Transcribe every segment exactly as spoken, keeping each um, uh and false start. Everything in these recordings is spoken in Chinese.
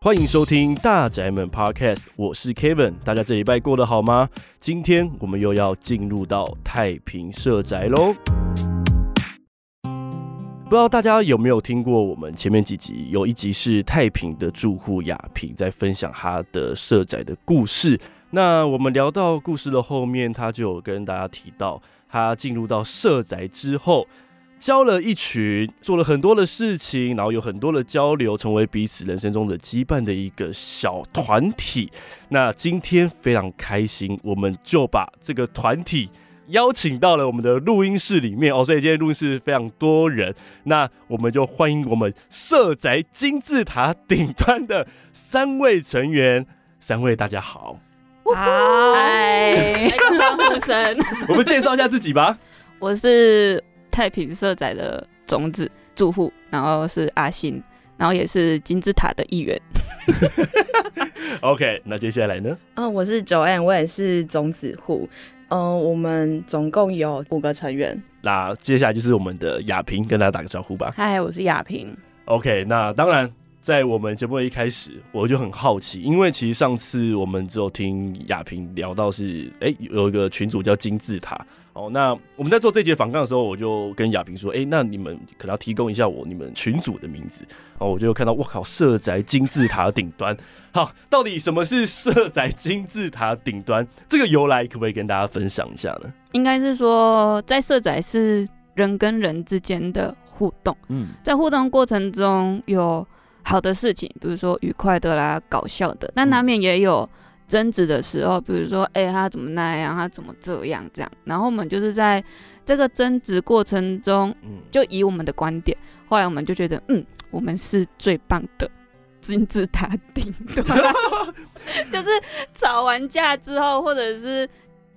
欢迎收听大宅们 Podcast， 我是 Kevin， 大家这礼拜过得好吗？今天我们又要进入到太平社宅咯。不知道大家有没有听过我们前面几集，有一集是太平的住户雅萍在分享她的社宅的故事。那我们聊到故事的后面，她就有跟大家提到，她进入到社宅之后交了一群，做了很多的事情，然后有很多的交流，成为彼此人生中的羁绊的一个小团体。那今天非常开心，我们就把这个团体邀请到了我们的录音室里面哦，所以今天录音室非常多人。那我们就欢迎我们社宅金字塔顶端的三位成员，三位大家好，嗨，欢呼声。我们介绍一下自己吧。我是太平社宅的种子住户，然后是阿信，然后也是金字塔的一员。OK， 那接下来呢？嗯，我是 Joanne， 我也是种子户。嗯、呃，我们总共有五个成员。那接下来就是我们的雅萍，跟大家打个招呼吧。嗨，我是雅萍。OK， 那当然，在我们节目的一开始，我就很好奇，因为其实上次我们只有听雅萍聊到是，哎、欸，有一个群组叫金字塔。哦，那我们在做这节访纲的时候，我就跟雅萍说，哎、欸，那你们可能要提供一下我你们群组的名字。哦，我就看到，哇靠，社宅金字塔顶端。好，到底什么是社宅金字塔顶端？这个由来可不可以跟大家分享一下呢？应该是说，在社宅是人跟人之间的互动，嗯，在互动过程中有好的事情，比如说愉快的啦、搞笑的，但难免也有争执的时候，比如说，哎、欸，他怎么那样，他怎么这样，这样。然后我们就是在这个争执过程中，就以我们的观点，后来我们就觉得，嗯，我们是最棒的金字塔顶端。就是吵完架之后，或者是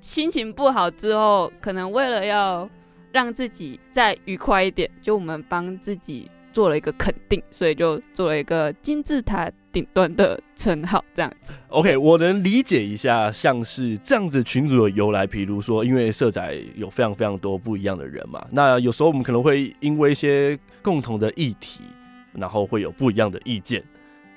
心情不好之后，可能为了要让自己再愉快一点，就我们帮自己做了一个肯定，所以就做了一个金字塔顶端的称号，这样子。OK， 我能理解一下，像是这样子群组的由来，譬如说，因为社宅有非常非常多不一样的人嘛，那有时候我们可能会因为一些共同的议题，然后会有不一样的意见，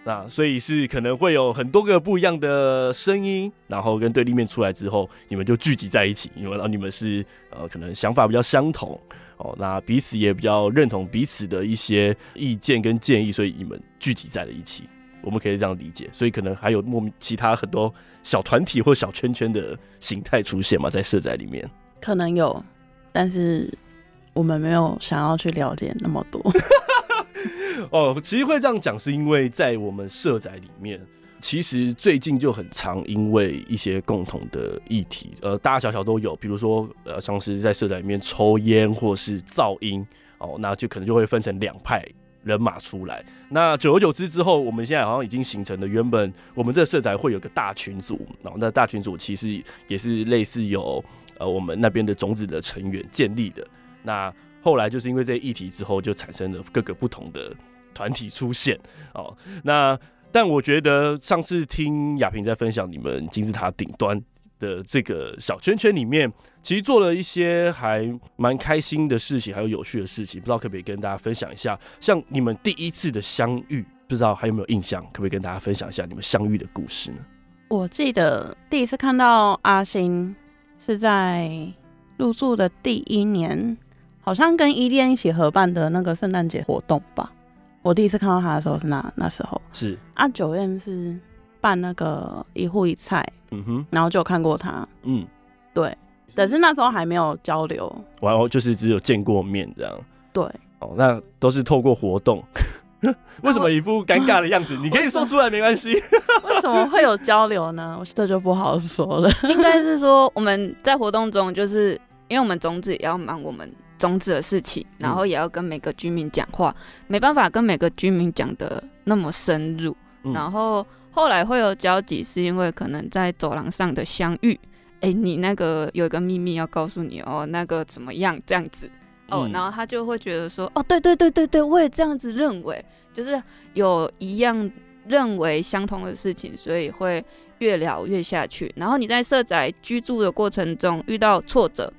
那所以是可能会有很多个不一样的声音，然后跟对立面出来之后，你们就聚集在一起，因为然后你们是呃可能想法比较相同。哦，那彼此也比较认同彼此的一些意见跟建议，所以你们聚集在了一起，我们可以这样理解。所以可能还有莫名其他很多小团体或小圈圈的形态出现嘛，在社宅里面可能有，但是我们没有想要去了解那么多。哦，其实会这样讲，是因为在我们社宅里面，其实最近就很常因为一些共同的议题，呃，大大小小都有，比如说，呃，像是在社宅里面抽烟或是噪音，哦，那就可能就会分成两派人马出来。那久而久之之后，我们现在好像已经形成了，原本我们这个社宅会有个大群组，然后那大群组其实也是类似有呃我们那边的种子的成员建立的。那后来就是因为这些议题之后，就产生了各个不同的团体出现，哦，那。但我觉得上次听雅萍在分享你们金字塔顶端的这个小圈圈里面，其实做了一些还蛮开心的事情，还有有趣的事情，不知道可不可以跟大家分享一下？像你们第一次的相遇，不知道还有没有印象？可不可以跟大家分享一下你们相遇的故事呢？我记得第一次看到阿星是在入住的第一年，好像跟伊甸一起合办的那个圣诞节活动吧。我第一次看到他的时候是 那, 那时候是啊 ，九 M 是办那个一户一菜，嗯哼，然后就有看过他，嗯，对，但是那时候还没有交流，然后就是只有见过面这样，对，哦，那都是透过活动。为什么一副尴尬的样子？你可以说出来没关系。为什么会有交流呢？这就不好说了。应该是说我们在活动中，就是因为我们种子也要忙我们种子的事情，然后也要跟每个居民讲话，嗯，没办法跟每个居民讲得那么深入，嗯，然后后来会有交集，是因为可能在走廊上的相遇，哎，你那个有一个秘密要告诉你哦，那个怎么样这样子哦，嗯，然后他就会觉得说，哦，对对对对对，我也这样子认为，就是有一样认为相同的事情，所以会越聊越下去。然后你在社宅居住的过程中遇到挫折，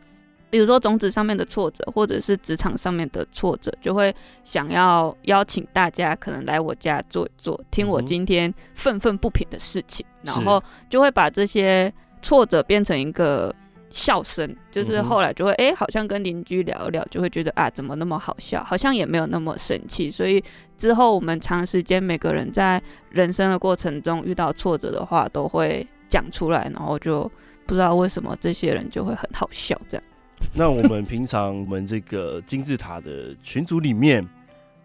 比如说种子上面的挫折，或者是职场上面的挫折，就会想要邀请大家可能来我家坐一坐，听我今天愤愤不平的事情，嗯，然后就会把这些挫折变成一个笑声，就是后来就会哎、欸，好像跟邻居聊一聊，就会觉得啊，怎么那么好笑，好像也没有那么生气。所以之后我们长时间每个人在人生的过程中遇到挫折的话，都会讲出来，然后就不知道为什么这些人就会很好笑这样。那我们平常我们这个金字塔的群组里面，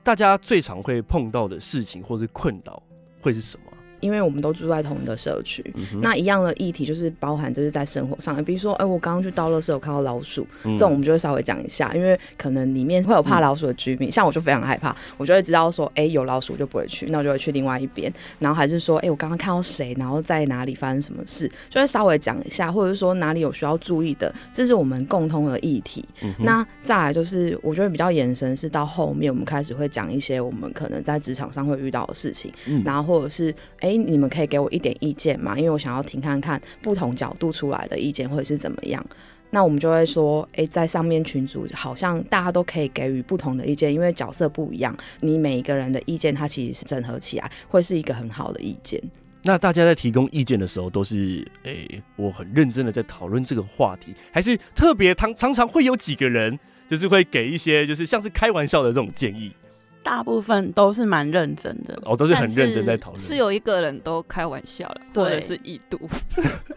大家最常会碰到的事情或是困扰会是什么？因为我们都住在同一个社区，嗯，那一样的议题就是包含就是在生活上，比如说，哎、欸，我刚刚去倒垃圾有看到老鼠，嗯，这种我们就会稍微讲一下，因为可能里面会有怕老鼠的居民，嗯，像我就非常害怕，我就会知道说，哎、欸，有老鼠就不会去，那我就会去另外一边，然后还是说，哎、欸，我刚刚看到谁，然后在哪里发生什么事，就会稍微讲一下，或者说哪里有需要注意的，这是我们共通的议题。嗯，那再来就是，我觉得比较延伸是到后面我们开始会讲一些我们可能在职场上会遇到的事情，嗯，然后或者是哎。欸欸、你们可以给我一点意见吗？因为我想要听看看不同角度出来的意见会是怎么样。那我们就会说，哎、欸，在上面群组好像大家都可以给予不同的意见，因为角色不一样，你每一个人的意见它其实是整合起来，会是一个很好的意见。那大家在提供意见的时候，都是哎、欸，我很认真的在讨论这个话题，还是特别常常会有几个人就是会给一些就是像是开玩笑的这种建议？大部分都是蛮认真的，哦，都是很认真在讨论。是有一个人都开玩笑了，或者是异度，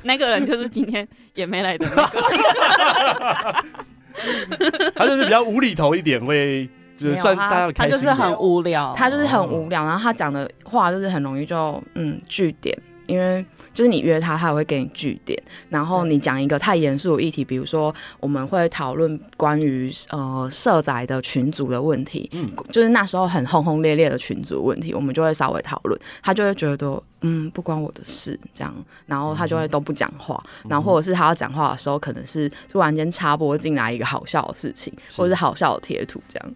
那个人就是今天也没来的那个，他就是比较无厘头一点，会就是算大家的开心。他就是很无聊，他就是很无聊，然后他讲的话就是很容易就嗯句点。因为就是你约他，他也会给你据点，然后你讲一个太严肃的议题，比如说我们会讨论关于呃社宅的群组的问题，嗯，就是那时候很轰轰烈烈的群组问题，我们就会稍微讨论，他就会觉得嗯不关我的事这样，然后他就会都不讲话，嗯，然后或者是他要讲话的时候，可能是突然间插播进来一个好笑的事情，或者是好笑的贴图这样。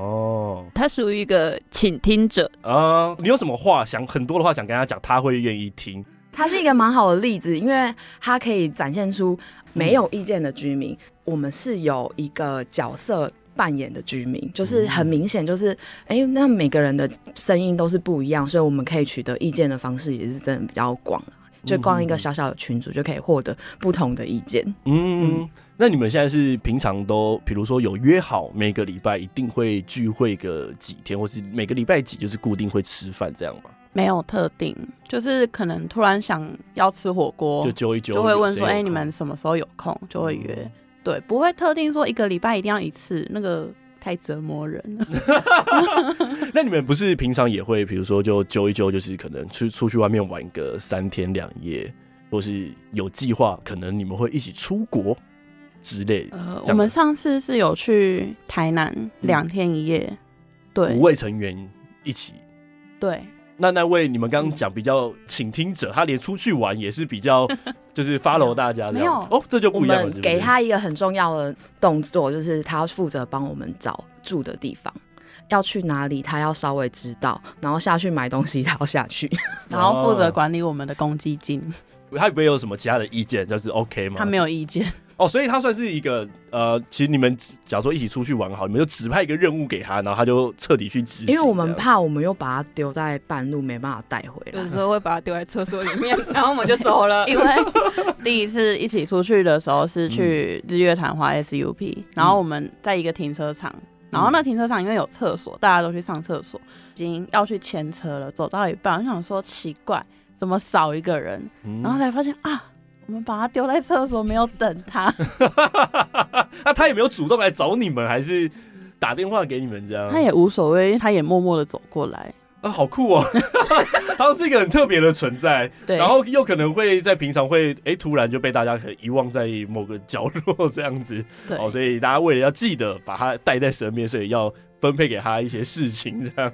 哦，他属于一个倾听者啊，嗯。你有什么话想很多的话想跟他讲，他会愿意听。他是一个蛮好的例子，因为他可以展现出没有意见的居民，嗯，我们是有一个角色扮演的居民，就是很明显，就是哎、欸，那每个人的声音都是不一样，所以我们可以取得意见的方式也是真的比较广啊。就光一个小小的群组就可以获得不同的意见。嗯。嗯，那你们现在是平常都，比如说有约好每个礼拜一定会聚会个几天，或是每个礼拜几就是固定会吃饭这样吗？没有特定，就是可能突然想要吃火锅，就揪一揪，就会问说，哎、欸，你们什么时候有空？就会约。嗯，对，不会特定说一个礼拜一定要一次，那个太折磨人了。那你们不是平常也会，比如说就揪一揪，就是可能出出去外面玩个三天两夜，或是有计划，可能你们会一起出国之类的。呃，我们上次是有去台南两天一夜，嗯，对，五位成员一起。对，那那位你们刚刚讲比较倾听者，嗯，他连出去玩也是比较就是 follow 大家这样。没有哦，这就不一样了。我们给他一个很重要的动作，就是他负责帮我们找住的地方。要去哪里他要稍微知道，然后下去买东西他要下去，然后负责管理我们的公积金。哦，他不会有什么其他的意见，就是 OK 吗？他没有意见哦，所以他算是一个呃，其实你们假如说一起出去玩好，你们就指派一个任务给他，然后他就彻底去执行。因为我们怕我们又把他丢在半路没办法带回来，有时候会把他丢在厕所里面，然后我们就走了。因为第一次一起出去的时候是去日月潭滑 S U P，嗯，然后我们在一个停车场。然后那停车场因为有厕所，大家都去上厕所，已经要去牵车了。走到一半，我想说奇怪，怎么少一个人？嗯，然后才发现啊，我们把他丢在厕所，没有等他。那他也没有主动来找你们，还是打电话给你们这样？他也无所谓，因为他也默默的走过来。啊，好酷哦！他是一个很特别的存在，然后又可能会在平常会哎、欸、突然就被大家可能遗忘在某个角落这样子，哦，所以大家为了要记得把他带在身边，所以要分配给他一些事情这样，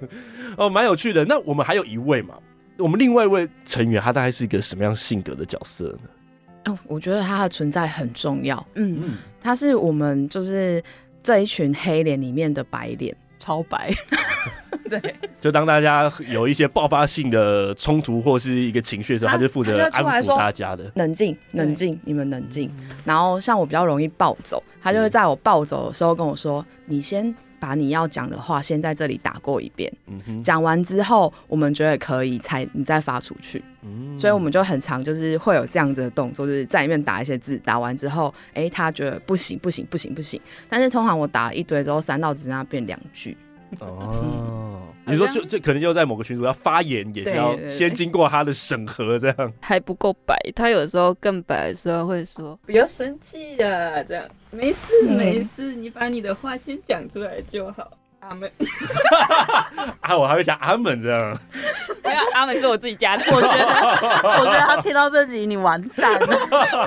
哦，蛮有趣的。那我们还有一位嘛，我们另外一位成员他大概是一个什么样性格的角色呢？哦，我觉得他的存在很重要，嗯，嗯，他是我们就是这一群黑脸里面的白脸。超白。对，就当大家有一些爆发性的冲突或是一个情绪的时候，他就负责安抚大家的。冷静，冷静，你们冷静。然后像我比较容易暴走，他就会在我暴走的时候跟我说：“你先把你要讲的话先在这里打过一遍，讲、嗯、完之后我们觉得可以才你再发出去。嗯”所以我们就很常就是会有这样子的动作，就是在里面打一些字，打完之后，哎、欸，他觉得不行，不行，不行，不行。但是通常我打了一堆之后，三到只剩下变两句。哦，你说就这可能又在某个群组要发言，也是要先经过他的审核，这样还不够白。他有时候更白的时候会说：“不要生气啊，这样没事没事，你把你的话先讲出来就好。”阿门啊，我还会讲阿门这样。没有，阿门是我自己加的。我觉得，我觉得他听到这集你完蛋了。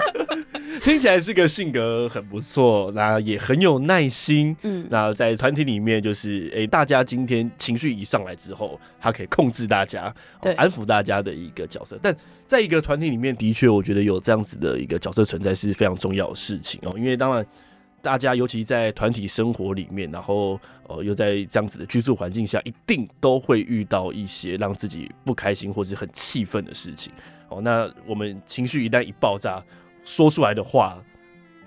听起来是个性格很不错，那也很有耐心。嗯，那在团体里面就是，哎、欸，大家今天情绪一上来之后，他可以控制大家，哦、安抚大家的一个角色。但在一个团体里面，的确我觉得有这样子的一个角色存在是非常重要的事情哦，因为当然。大家尤其在团体生活里面，然后、呃、又在这样子的居住环境下，一定都会遇到一些让自己不开心或是很气愤的事情。哦，那我们情绪一旦一爆炸，说出来的话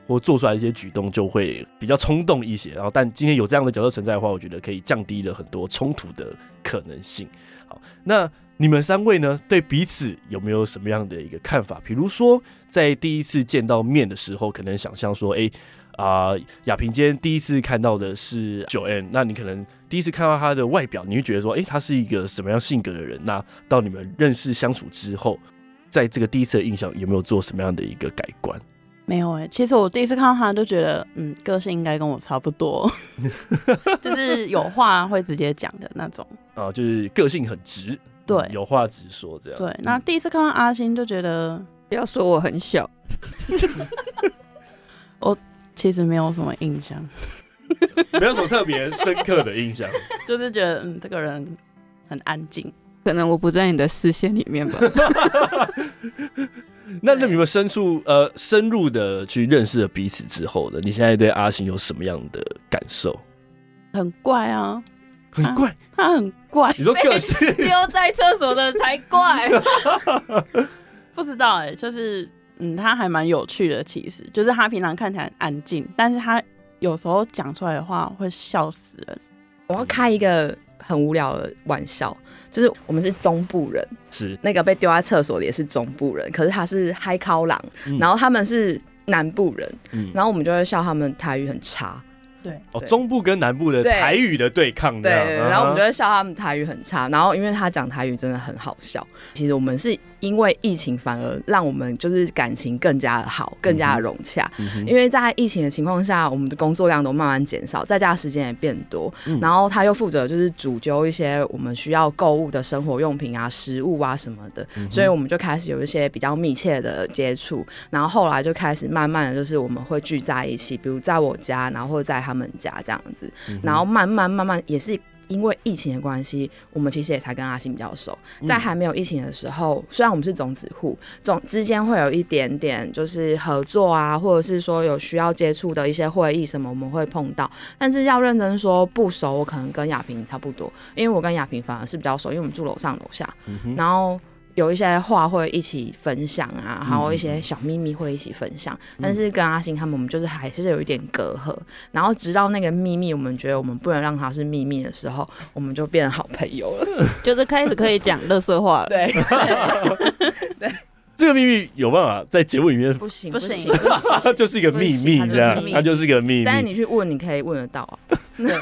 或做出来一些举动就会比较冲动一些。然后，但今天有这样的角色存在的话，我觉得可以降低了很多冲突的可能性。好，那你们三位呢，对彼此有没有什么样的一个看法？比如说，在第一次见到面的时候，可能想象说，哎、欸。啊、呃，亚萍今天第一次看到的是 Joanne， 那你可能第一次看到她的外表，你会觉得说，哎、欸，她是一个什么样性格的人？那到你们认识相处之后，在这个第一次的印象有没有做什么样的一个改观？没有哎、欸，其实我第一次看到她就觉得，嗯，个性应该跟我差不多，就是有话会直接讲的那种。啊、呃，就是个性很直，对，嗯、有话直说这样。对，那第一次看到阿星就觉得，嗯、不要说我很小，我。其实没有什么印象，没有什么特别深刻的印象，就是觉得嗯，这个人很安静，可能我不在你的视线里面吧。那那你们深入呃深入的去认识了彼此之后呢？你现在对阿星有什么样的感受？很怪啊，很怪，他, 他很怪。你说个性丢在厕所的才怪，不知道哎、欸，就是。嗯，他还蛮有趣的，其实就是他平常看起来很安静，但是他有时候讲出来的话会笑死人。我要开一个很无聊的玩笑，就是我们是中部人，是那个被丢在厕所的也是中部人，可是他是海口人、嗯，然后他们是南部人，嗯、然后我们就会笑他们台语很差。对，哦，中部跟南部的台语的对抗这样，对，然后我们就会笑他们台语很差，然后因为他讲台语真的很好笑。其实我们是因为疫情反而让我们就是感情更加的好，更加的融洽，嗯、因为在疫情的情况下，我们的工作量都慢慢减少，在家的时间也变多，嗯、然后他又负责就是主揪一些我们需要购物的生活用品啊、食物啊什么的，嗯、所以我们就开始有一些比较密切的接触，然后后来就开始慢慢的就是我们会聚在一起，比如在我家，然后或者在他们家这样子，然后慢慢慢慢也是因为疫情的关系，我们其实也才跟阿星比较熟。在还没有疫情的时候，虽然我们是种子户，总之间会有一点点就是合作啊，或者是说有需要接触的一些会议什么，我们会碰到。但是要认真说不熟，我可能跟亚萍差不多，因为我跟亚萍反而是比较熟，因为我们住楼上楼下，嗯、然后有一些话会一起分享啊，还有一些小秘密会一起分享。嗯、但是跟阿星他们，我们就是还是有一点隔阂。然后直到那个秘密，我们觉得我们不能让它是秘密的时候，我们就变成好朋友了。就是开始可以讲垃圾话了。对，对，这个秘密有办法在节目里面不行不行，它就是一个秘密这样，它就是一个秘密。但是你去问，你可以问得到啊。对。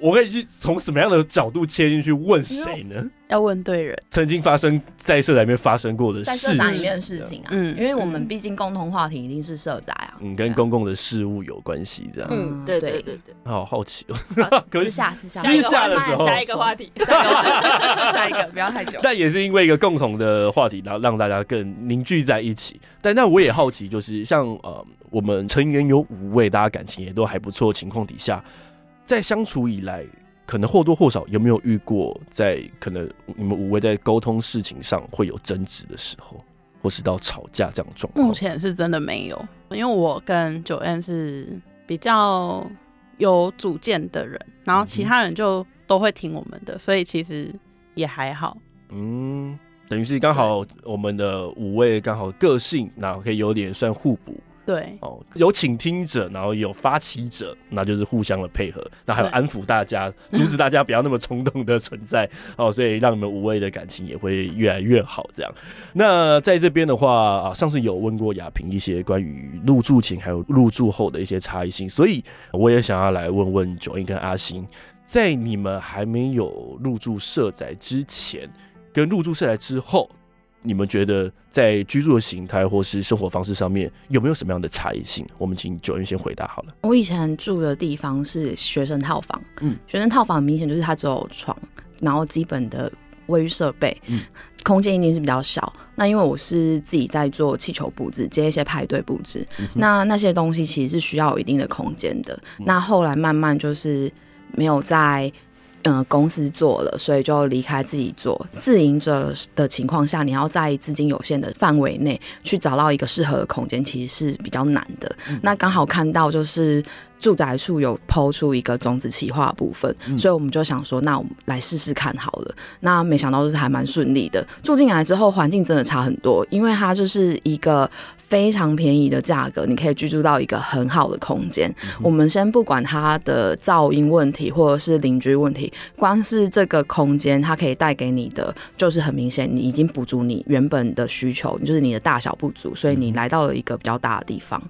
我可以去从什么样的角度切进去问谁呢？要问对人。曾经发生在社宅里面发生过的事情，在社宅里面的事情啊，嗯，因为我们毕竟共同话题一定是社宅啊，嗯，跟公共的事务有关系，这样，嗯，对对对对，好好奇哦。私下私下私下的时候，下一个话题，下一个话题，下一个不要太久。但也是因为一个共同的话题，然后让大家更凝聚在一起。但那我也好奇，就是像呃，我们成员有五位，大家感情也都还不错的情况底下。在相处以来，可能或多或少有没有遇过，在可能你们五位在沟通事情上会有争执的时候，或是到吵架这样的状况？目前是真的没有，因为我跟Joanne是比较有主见的人，然后其他人就都会听我们的，所以其实也还好。嗯，等于是刚好我们的五位刚好个性，然后可以有点算互补。对，哦，有倾听者，然后有发起者，那就是互相的配合，那还有安抚大家，阻止大家不要那么冲动的存在哦，所以让你们五位的感情也会越来越好。这样，那在这边的话，啊，上次有问过雅萍一些关于入住前还有入住后的一些差异性，所以我也想要来问问Joanne跟阿星，在你们还没有入住社宅之前，跟入住社宅之后。你们觉得在居住的形态或是生活方式上面有没有什么样的差异性？我们请Joanne先回答好了。我以前住的地方是学生套房，嗯，学生套房明显就是它只有床，然后基本的卫浴设备，嗯，空间一定是比较小。那因为我是自己在做气球布置，接一些排队布置，嗯，那那些东西其实是需要有一定的空间的，嗯。那后来慢慢就是没有在。嗯，公司做了，所以就离开自己做。自营者的情况下，你要在资金有限的范围内去找到一个适合的空间，其实是比较难的。嗯，那刚好看到就是住宅处有抛出一个种子企划部分，嗯，所以我们就想说，那我们来试试看好了。那没想到就是还蛮顺利的。住进来之后，环境真的差很多，因为它就是一个非常便宜的价格，你可以居住到一个很好的空间。嗯，我们先不管它的噪音问题或者是邻居问题。光是这个空间它可以带给你的就是很明显你已经补足你原本的需求，就是你的大小不足，所以你来到了一个比较大的地方。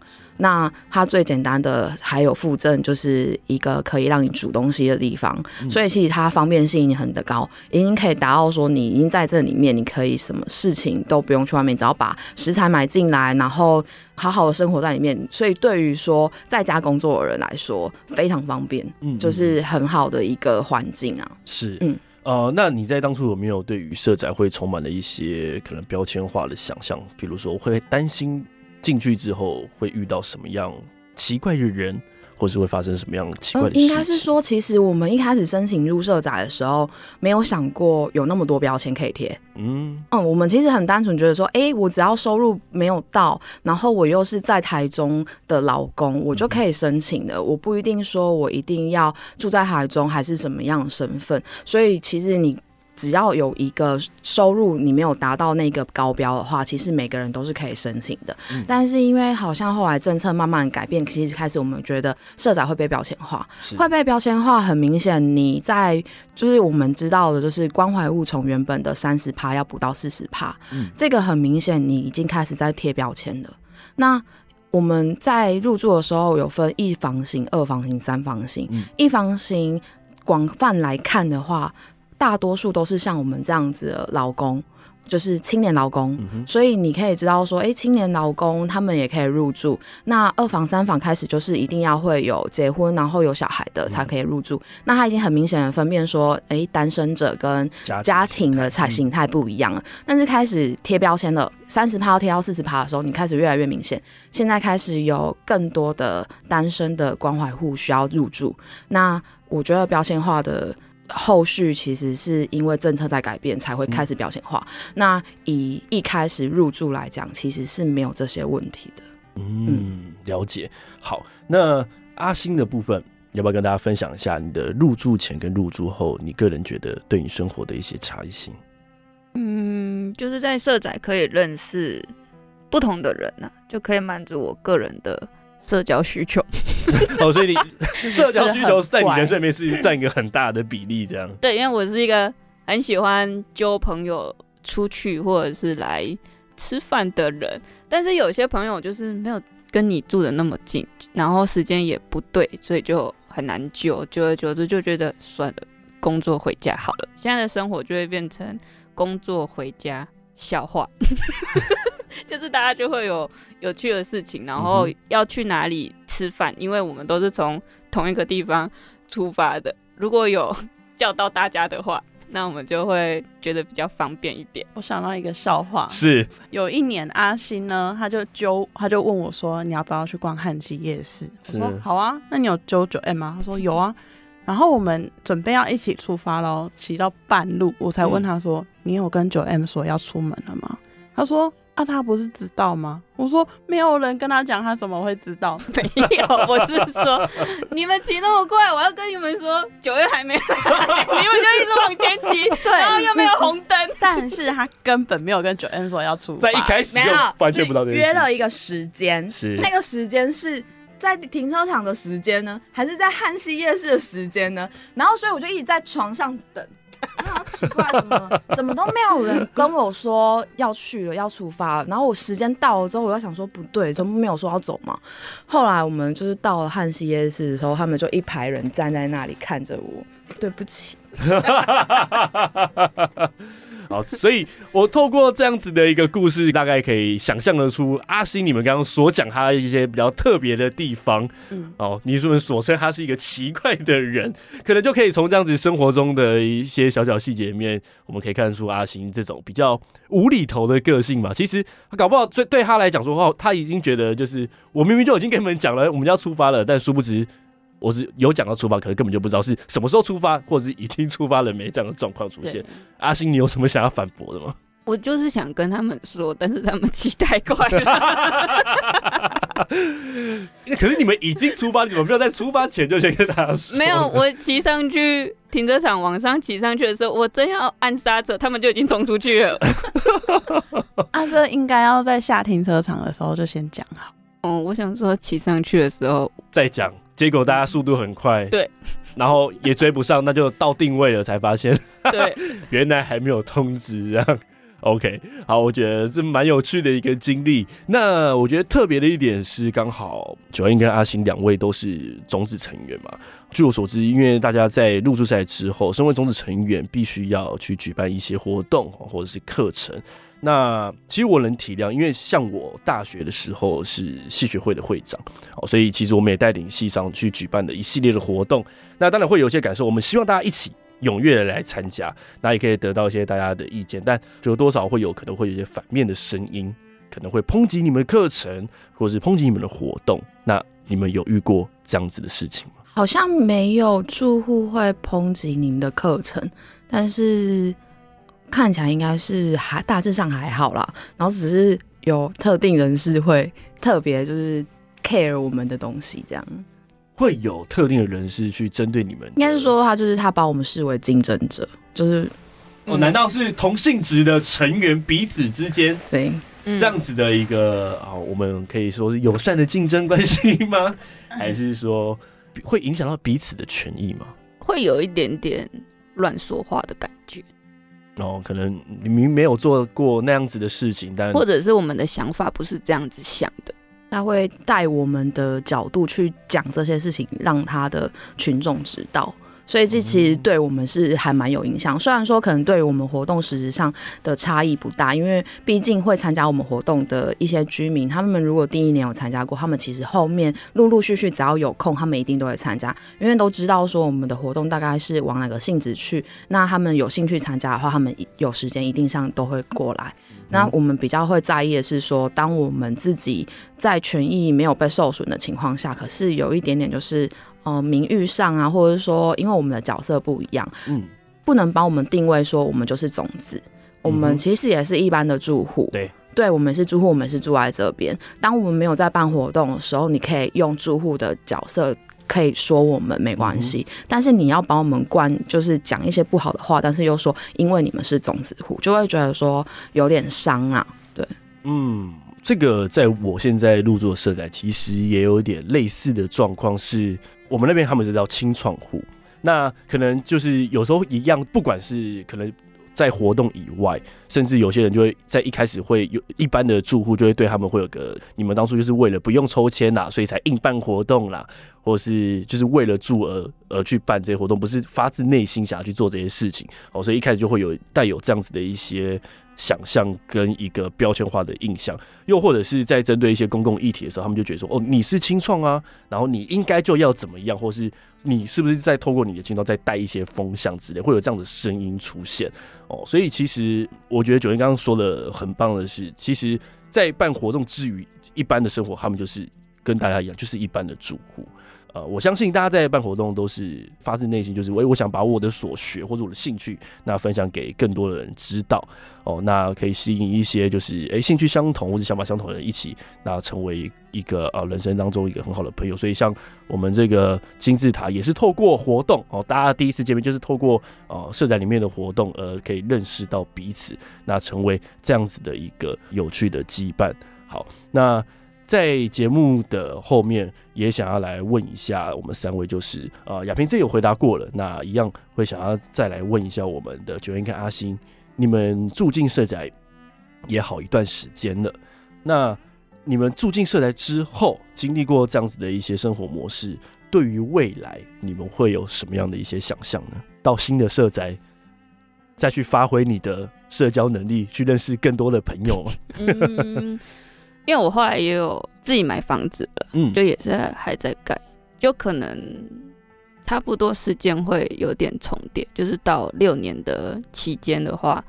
那它最简单的还有附赠就是一个可以让你煮东西的地方，所以其实它方便性很的高，已经可以达到说你已经在这里面你可以什么事情都不用去外面，只要把食材买进来然后好好的生活在里面，所以对于说在家工作的人来说非常方便，就是很好的一个环境啊。是，嗯，呃，那你在当初有没有对于社宅会充满了一些可能标签化的想象，比如说会担心进去之后会遇到什么样奇怪的人，或是会发生什么样奇怪的事情？嗯，应该是说其实我们一开始申请入社宅的时候没有想过有那么多标签可以贴。 嗯, 嗯我们其实很单纯觉得说哎、欸，我只要收入没有到，然后我又是在台中的劳工，我就可以申请的，嗯，我不一定说我一定要住在台中还是什么样的身份，所以其实你只要有一个收入你没有达到那个高标的话，其实每个人都是可以申请的，嗯，但是因为好像后来政策慢慢改变，其实开始我们觉得社宅会被标签化，会被标签化很明显，你在就是我们知道的就是关怀物从原本的 百分之三十 要补到 百分之四十、嗯，这个很明显你已经开始在贴标签了。那我们在入住的时候有分一房型、二房型、三房型，嗯，一房型广泛来看的话大多数都是像我们这样子的劳工，就是青年劳工，嗯，所以你可以知道说，欸，青年劳工他们也可以入住。那二房三房开始就是一定要会有结婚然后有小孩的才可以入住，嗯，那他已经很明显的分辨说，欸，单身者跟家庭的形态不一样了，嗯，但是开始贴标签了， 百分之三十 要贴到 百分之四十 的时候你开始越来越明显，现在开始有更多的单身的关怀户需要入住。那我觉得标签化的后续其实是因为政策在改变才会开始标签化，嗯，那以一开始入住来讲其实是没有这些问题的。 嗯, 嗯，了解。好，那阿星的部分要不要跟大家分享一下你的入住前跟入住后你个人觉得对你生活的一些差异性？嗯，就是在社宅可以认识不同的人，啊，就可以满足我个人的社交需求。哦，所以你社交需求在你人生里面是占一个很大的比例，这样。对，因为我是一个很喜欢揪朋友出去或者是来吃饭的人，但是有些朋友就是没有跟你住的那么近，然后时间也不对，所以就很难揪，久而久之就觉得算了，工作回家好了。现在的生活就会变成工作回家笑话。就是大家就会有有趣的事情，然后要去哪里吃饭，因为我们都是从同一个地方出发的，如果有叫到大家的话那我们就会觉得比较方便一点。我想到一个笑话，是有一年阿星呢他就揪他就问我说你要不要去逛旱季夜市，我说好啊，那你有揪 九 M 吗？他说有啊，然后我们准备要一起出发咯，骑到半路我才问他说，嗯，你有跟 九 M 说要出门了吗？他说啊他不是知道吗？我说没有人跟他讲，他怎么会知道？没有，我是说你们骑那么快，我要跟你们说九月还没来，你们就一直往前骑，然后又没有红灯。但是他根本没有跟九M说要出发，在一开始就完全不知道这件事。约了一个时间，那个时间是在停车场的时间呢，还是在汉西夜市的时间呢？然后所以我就一直在床上等。好奇怪，怎么怎么都没有人跟我说要去了，要出发了。然后我时间到了之后，我又想说不对，怎么没有说要走嘛？后来我们就是到了汉西夜市的时候，他们就一排人站在那里看着我，对不起。好，所以我透过这样子的一个故事，大概可以想象得出阿星你们刚刚所讲他一些比较特别的地方。嗯，哦，你们所称他是一个奇怪的人，可能就可以从这样子生活中的一些小小细节里面，我们可以看出阿星这种比较无厘头的个性嘛。其实搞不好对他来讲说话，他已经觉得就是我明明就已经跟你们讲了，我们要出发了，但殊不知。我是有讲到出发，可是根本就不知道是什么时候出发，或者是已经出发了没这样的状况出现。阿星，你有什么想要反驳的吗？我就是想跟他们说，但是他们骑太快了。可是你们已经出发，你们没有在出发前就先跟大家说。没有，我骑上去停车场往上骑上去的时候，我真要按刹车，他们就已经冲出去了。啊，这应该要在下停车场的时候就先讲好。哦，我想说骑上去的时候再讲。结果大家速度很快，对，然后也追不上，那就到定位了才发现，对，原来还没有通知啊。OK， 好，我觉得这蛮有趣的一个经历。那我觉得特别的一点是，刚好Joanne跟阿星两位都是种子成员嘛。据我所知，因为大家在入驻赛之后，身为种子成员，必须要去举办一些活动或者是课程。那其实我能体谅，因为像我大学的时候是系学会的会长，所以其实我们也带领系上去举办的一系列的活动。那当然会有一些感受，我们希望大家一起踊跃的来参加，那也可以得到一些大家的意见，但就多少会有可能会有一些反面的声音，可能会抨击你们的课程，或是抨击你们的活动。那你们有遇过这样子的事情吗？好像没有住户会抨击你们的课程，但是看起来应该是还大致上还好啦。然后只是有特定人士会特别就是 care 我们的东西这样。会有特定的人士去针对你们，应该是说他就是他把我们视为竞争者，就是、嗯哦、难道是同性质的成员彼此之间对这样子的一个、嗯哦、我们可以说是友善的竞争关系吗？还是说会影响到彼此的权益吗？会有一点点乱说话的感觉，然后、哦、可能你们没有做过那样子的事情，但或者是我们的想法不是这样子想的。他会带我们的角度去讲这些事情，让他的群众知道，所以这其实对我们是还蛮有影响。虽然说可能对我们活动实质上的差异不大，因为毕竟会参加我们活动的一些居民，他们如果第一年有参加过，他们其实后面陆陆续续只要有空，他们一定都会参加，因为都知道说我们的活动大概是往哪个性质去，那他们有兴趣参加的话，他们有时间一定上都会过来。那我们比较会在意的是说，当我们自己在权益没有被受损的情况下，可是有一点点就是呃名誉上啊，或者说因为我们的角色不一样，嗯，不能把我们定位说我们就是种子，我们其实也是一般的住户，对、嗯、对，我们是住户，我们是住在这边。当我们没有在办活动的时候，你可以用住户的角色。可以说我们没关系、嗯，但是你要把我们关，就是讲一些不好的话，但是又说因为你们是种子户，就会觉得说有点伤啊。对，嗯，这个在我现在入住的社宅其实也有点类似的状况，是我们那边他们是叫清创户，那可能就是有时候一样，不管是可能。在活动以外，甚至有些人就会在一开始会有一般的住户就会对他们会有个，你们当初就是为了不用抽签啦，所以才硬办活动啦，或是就是为了住而而去办这些活动，不是发自内心想要去做这些事情、哦、所以一开始就会有带有这样子的一些想象跟一个标签化的印象，又或者是在针对一些公共议题的时候，他们就觉得说，哦，你是清创啊，然后你应该就要怎么样，或是你是不是在透过你的清创再带一些风向之类，会有这样的声音出现、哦、所以其实我觉得Joanne刚刚说的很棒的是，其实在办活动之余，一般的生活他们就是跟大家一样，就是一般的住户。呃，我相信大家在办活动都是发自内心，就是我我想把我的所学或者我的兴趣，那分享给更多的人知道哦，那可以吸引一些就是哎、欸、兴趣相同或者想法相同的人一起，那成为一个呃人生当中一个很好的朋友。所以像我们这个金字塔也是透过活动哦，大家第一次见面就是透过呃社宅里面的活动，而可以认识到彼此，那成为这样子的一个有趣的羁绊。好，那。在节目的后面，也想要来问一下我们三位，就是呃，亚萍这有回答过了，那一样会想要再来问一下我们的Joanne跟阿星，你们住进社宅也好一段时间了，那你们住进社宅之后，经历过这样子的一些生活模式，对于未来你们会有什么样的一些想象呢？到新的社宅再去发挥你的社交能力，去认识更多的朋友吗？嗯因为我后来也有自己买房子了，嗯，就也是还在盖，就可能差不多时间会有点重叠，就是到六年的期间的话，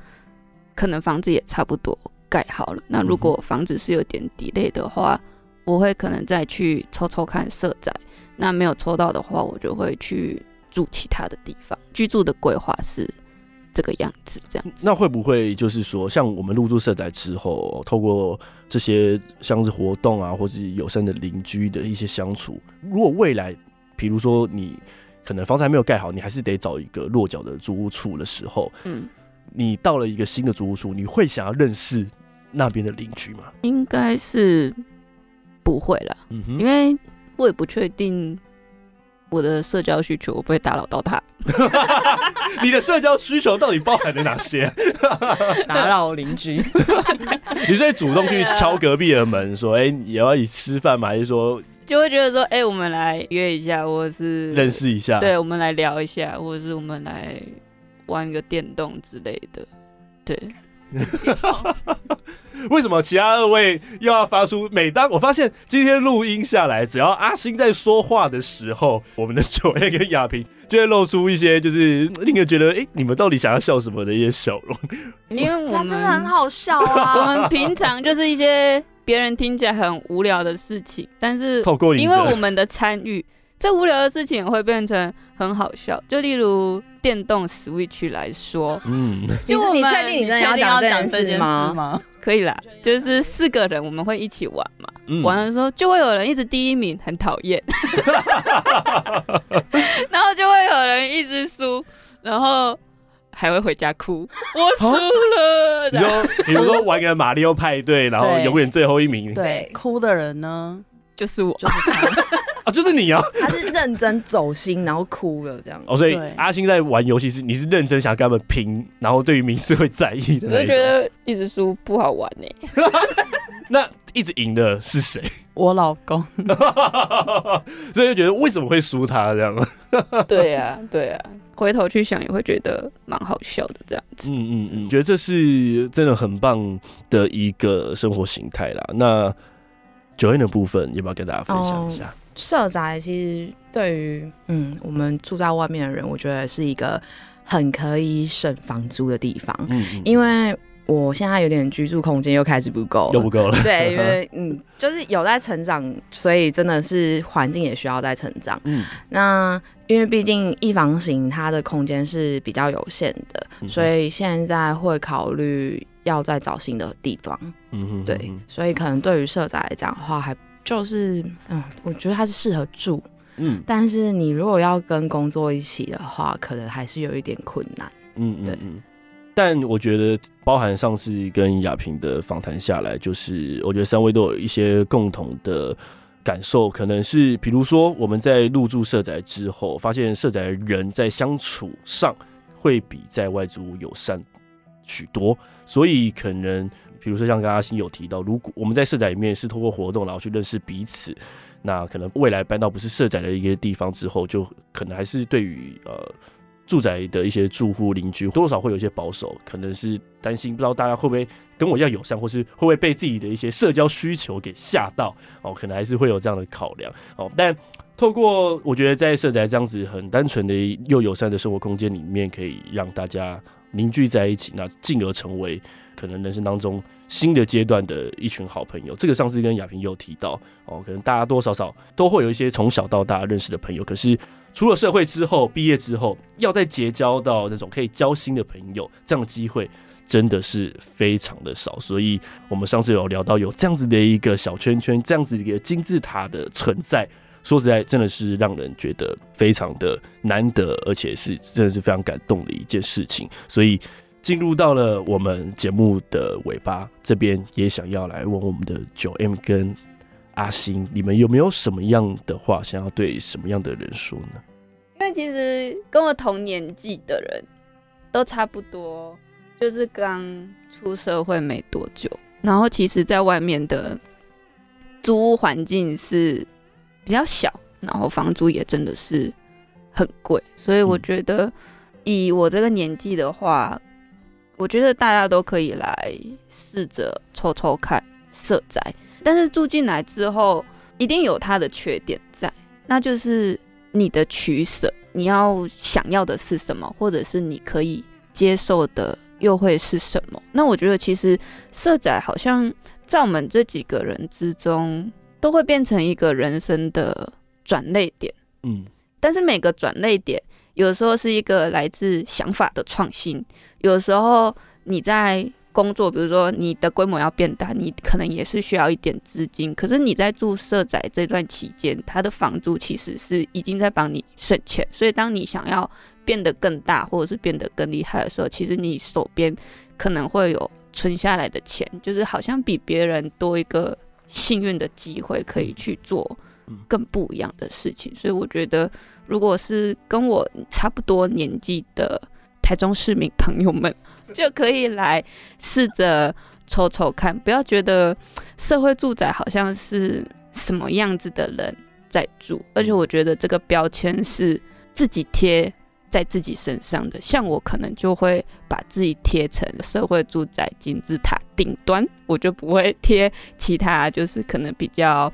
可能房子也差不多盖好了。那如果房子是有点 delay 的话，我会可能再去抽抽看社宅，那没有抽到的话，我就会去住其他的地方。居住的规划是这个样子，这样子。那会不会就是说，像我们入住社宅之后，透过这些像是活动啊，或是友善的邻居的一些相处，如果未来，比如说你可能房子还没有盖好，你还是得找一个落脚的租屋处的时候，嗯，你到了一个新的租屋处，你会想要认识那边的邻居吗？应该是不会啦，嗯哼，因为我也不确定。我的社交需求我不会打扰到他你的社交需求到底包含了哪些打扰邻居你是会主动去敲隔壁的门说哎、欸，也要一起吃饭吗？还是说就会觉得说哎、欸，我们来约一下，或是认识一下，对，我们来聊一下，或是我们来玩个电动之类的，对为什么其他二位又要发出？每当我发现今天录音下来，只要阿星在说话的时候，我们的Joanne跟亚萍就会露出一些就是令人觉得哎、欸，你们到底想要笑什么的一些笑容。因为我们真的很好笑啊！我们平常就是一些别人听起来很无聊的事情，但是因为我们的参与，这无聊的事情也会变成很好笑。就例如。电动 Switch 来说，嗯，就我们你确定你真的要讲这件事吗？可以啦，就是四个人我们会一起玩嘛，嗯、玩的时候就会有人一直第一名，很讨厌，然后就会有人一直输，然后还会回家哭，我输了。你说，比如说玩个马里奥派对，然后永远最后一名，对，哭的人呢就是我。就是他啊，就是你啊！他是认真走心，然后哭了这样。哦，所以阿星在玩游戏是你是认真想跟他们拼，然后对于名次会在意的那一种。我就觉得一直输不好玩呢、欸。那一直赢的是谁？我老公。所以就觉得为什么会输他这样？对啊对啊，回头去想也会觉得蛮好笑的这样子。嗯嗯嗯，觉得这是真的很棒的一个生活形态啦。那Joanne的部分要不要跟大家分享一下？哦社宅其实对于嗯我们住在外面的人，我觉得是一个很可以省房租的地方。嗯嗯，因为我现在有点居住空间又开始不够了，又不够了。对，因为嗯就是有在成长，所以真的是环境也需要在成长。嗯，那因为毕竟一房型它的空间是比较有限的，嗯、所以现在会考虑要再找新的地方。嗯哼，对，所以可能对于社宅来讲的话还。就是嗯，我觉得它是适合住，嗯，但是你如果要跟工作一起的话，可能还是有一点困难，嗯，对。嗯嗯、但我觉得，包含上次跟亚萍的访谈下来，就是我觉得三位都有一些共同的感受，可能是比如说我们在入住社宅之后，发现社宅人在相处上会比在外租友善许多，所以可能。比如说像刚刚阿星有提到，如果我们在社宅里面是透过活动然后去认识彼此，那可能未来搬到不是社宅的一个地方之后，就可能还是对于呃住宅的一些住户邻居多少会有一些保守，可能是担心不知道大家会不会跟我一样友善，或是会不会被自己的一些社交需求给吓到哦，可能还是会有这样的考量哦。但透过我觉得在社宅这样子很单纯的又友善的生活空间里面，可以让大家凝聚在一起，那进而成为可能人生当中新的阶段的一群好朋友。这个上次跟亚萍也有提到、哦、可能大家多少少都会有一些从小到大认识的朋友，可是除了社会之后毕业之后要再结交到那种可以交心的朋友，这样的机会真的是非常的少。所以我们上次有聊到有这样子的一个小圈圈，这样子的一个金字塔的存在，说实在真的是让人觉得非常的难得，而且是真的是非常感动的一件事情。所以进入到了我们节目的尾巴，这边也想要来问我们的 九 M 跟阿星，你们有没有什么样的话想要对什么样的人说呢？因为其实跟我同年纪的人都差不多，就是刚出社会没多久，然后其实在外面的租屋环境是比较小，然后房租也真的是很贵，所以我觉得以我这个年纪的话，我觉得大家都可以来试着抽抽看社宅，但是住进来之后一定有它的缺点在，那就是你的取舍，你要想要的是什么，或者是你可以接受的又会是什么。那我觉得其实社宅好像在我们这几个人之中都会变成一个人生的转捩点、嗯、但是每个转捩点有时候是一个来自想法的创新，有时候你在工作，比如说你的规模要变大，你可能也是需要一点资金，可是你在住社宅这段期间，它的房租其实是已经在帮你省钱，所以当你想要变得更大或者是变得更厉害的时候，其实你手边可能会有存下来的钱，就是好像比别人多一个幸运的机会可以去做更不一样的事情。所以我觉得如果是跟我差不多年纪的台中市民朋友们就可以来试着抽抽看，不要觉得社会住宅好像是什么样子的人在住，而且我觉得这个标签是自己贴在自己身上的，像我可能就会把自己贴成社会住宅金字塔顶端，我就不会贴其他就是可能比较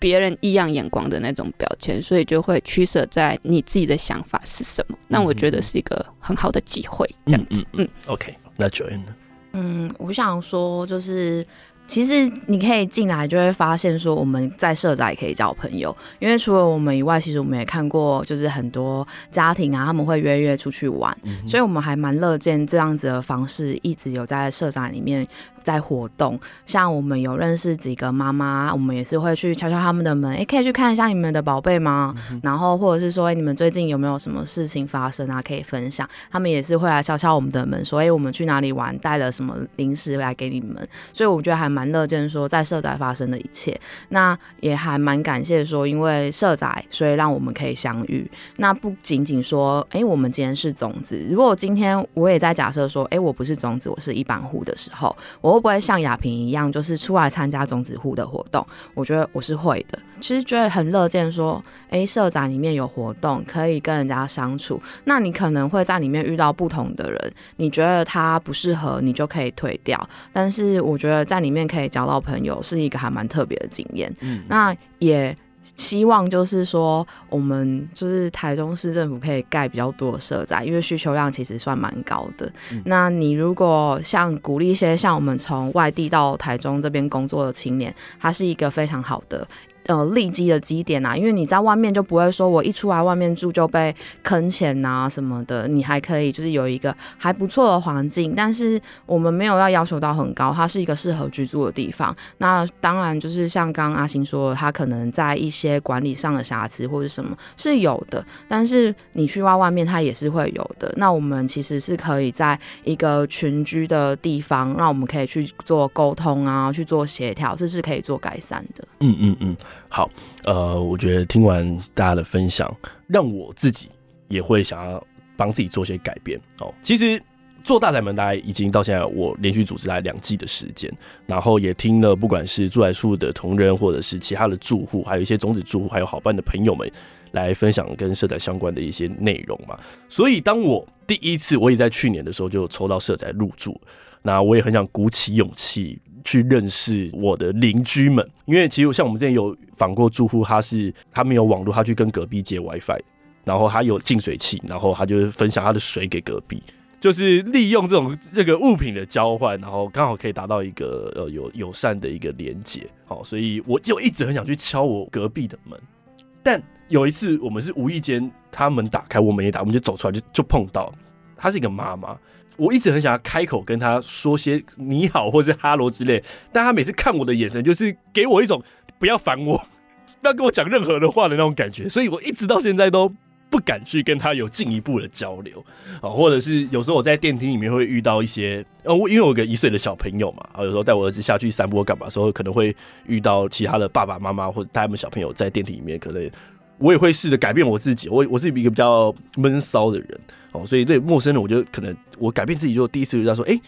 别人异样眼光的那种标签，所以就会取舍在你自己的想法是什么。那我觉得是一个很好的机会，这样子。嗯, 嗯, 嗯 ，OK， 那 Joanne 呢？嗯，我想说就是。其实你可以进来就会发现说我们在社宅也可以交朋友，因为除了我们以外，其实我们也看过就是很多家庭啊，他们会约约出去玩、嗯、所以我们还蛮乐见这样子的方式一直有在社宅里面在活动。像我们有认识几个妈妈，我们也是会去敲敲他们的门，哎、欸，可以去看一下你们的宝贝吗、嗯、然后或者是说、欸、你们最近有没有什么事情发生啊可以分享，他们也是会来敲敲我们的门说哎、欸，我们去哪里玩，带了什么零食来给你们，所以我觉得还蛮蛮乐见说在社宅发生的一切，那也还蛮感谢说因为社宅所以让我们可以相遇。那不仅仅说哎、欸，我们今天是种子，如果今天我也在假设说哎、欸，我不是种子我是一般户的时候，我会不会像亚萍一样就是出来参加种子户的活动，我觉得我是会的。其实觉得很乐见说哎、欸，社宅里面有活动可以跟人家相处，那你可能会在里面遇到不同的人，你觉得他不适合你就可以退掉，但是我觉得在里面可以交到朋友是一个还蛮特别的经验、嗯、那也希望就是说我们就是台中市政府可以盖比较多的社宅，因为需求量其实算蛮高的、嗯、那你如果像鼓励一些像我们从外地到台中这边工作的青年，它是一个非常好的呃，立基的基点啊，因为你在外面就不会说我一出来外面住就被坑钱啊什么的，你还可以就是有一个还不错的环境，但是我们没有要要求到很高，它是一个适合居住的地方。那当然就是像刚刚阿星说的，他可能在一些管理上的瑕疵或是什么是有的，但是你去到外面它也是会有的。那我们其实是可以在一个群居的地方，那我们可以去做沟通啊，去做协调，这是可以做改善的。嗯嗯嗯。好，呃，我觉得听完大家的分享，让我自己也会想要帮自己做些改变哦。其实做大宅门大概已经到现在，我连续主持大概两季的时间，然后也听了不管是住宅处的同仁，或者是其他的住户，还有一些种子住户，还有好伴的朋友们来分享跟社宅相关的一些内容嘛。所以当我第一次，我也在去年的时候就抽到社宅入住，那我也很想鼓起勇气去认识我的邻居们，因为其实像我们之前有访过住户，他是他没有网络，他去跟隔壁借 WiFi， 然后他有净水器，然后他就分享他的水给隔壁，就是利用这种这个物品的交换，然后刚好可以达到一个、呃、有友善的一个连结。好，所以我就一直很想去敲我隔壁的门，但有一次我们是无意间，他门打开，我们也打，我们就走出来 就, 就碰到，她是一个妈妈，我一直很想要开口跟她说些你好或是哈罗之类，但她每次看我的眼神就是给我一种不要烦我，不要跟我讲任何的话的那种感觉，所以我一直到现在都不敢去跟他有进一步的交流，或者是有时候我在电梯里面会遇到一些，因为我有个一岁的小朋友嘛，有时候带我儿子下去散步干嘛的时候，可能会遇到其他的爸爸妈妈或者他们小朋友在电梯里面，可能我也会试着改变我自己，我我是一个比较闷骚的人，所以对陌生人，我就可能我改变自己，就第一次遇到说，哎、欸，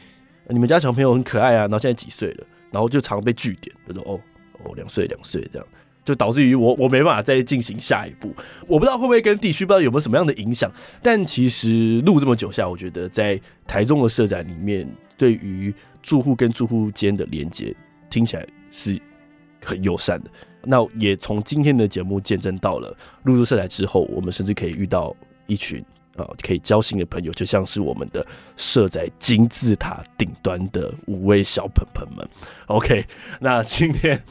你们家小朋友很可爱啊，然后现在几岁了，然后就常被句点，就说哦哦两岁两岁这样。就导致于我我没办法再进行下一步，我不知道会不会跟地区不知道有没有什么样的影响，但其实录这么久下，我觉得在台中的社宅里面，对于住户跟住户间的连结，听起来是很友善的。那也从今天的节目见证到了，入住社宅之后，我们甚至可以遇到一群、呃、可以交心的朋友，就像是我们的社宅金字塔顶端的五位小朋朋们。OK， 那今天。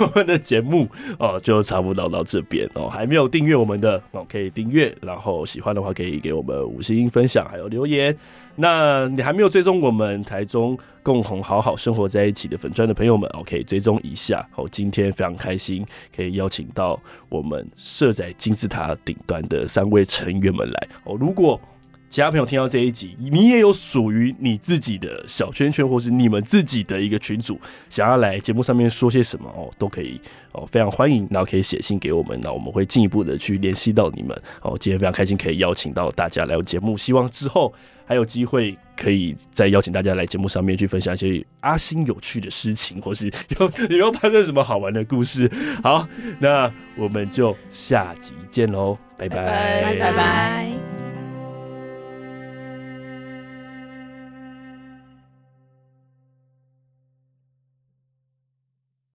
我们的节目、哦、就差不多到这边、哦、还没有订阅我们的、哦、可以订阅，然后喜欢的话可以给我们五星分享还有留言。那你还没有追踪我们台中共同好好生活在一起的粉专的朋友们、哦、可以追踪一下、哦、今天非常开心可以邀请到我们社宅金字塔顶端的三位成员们来、哦、如果其他朋友听到这一集，你也有属于你自己的小圈圈，或是你们自己的一个群组，想要来节目上面说些什么、哦、都可以、哦、非常欢迎，然后可以写信给我们，然后我们会进一步的去联系到你们、哦、今天非常开心可以邀请到大家来我节目，希望之后还有机会可以再邀请大家来节目上面去分享一些阿星有趣的事情，或是有没有发生什么好玩的故事。好，那我们就下集见喽，拜拜拜拜。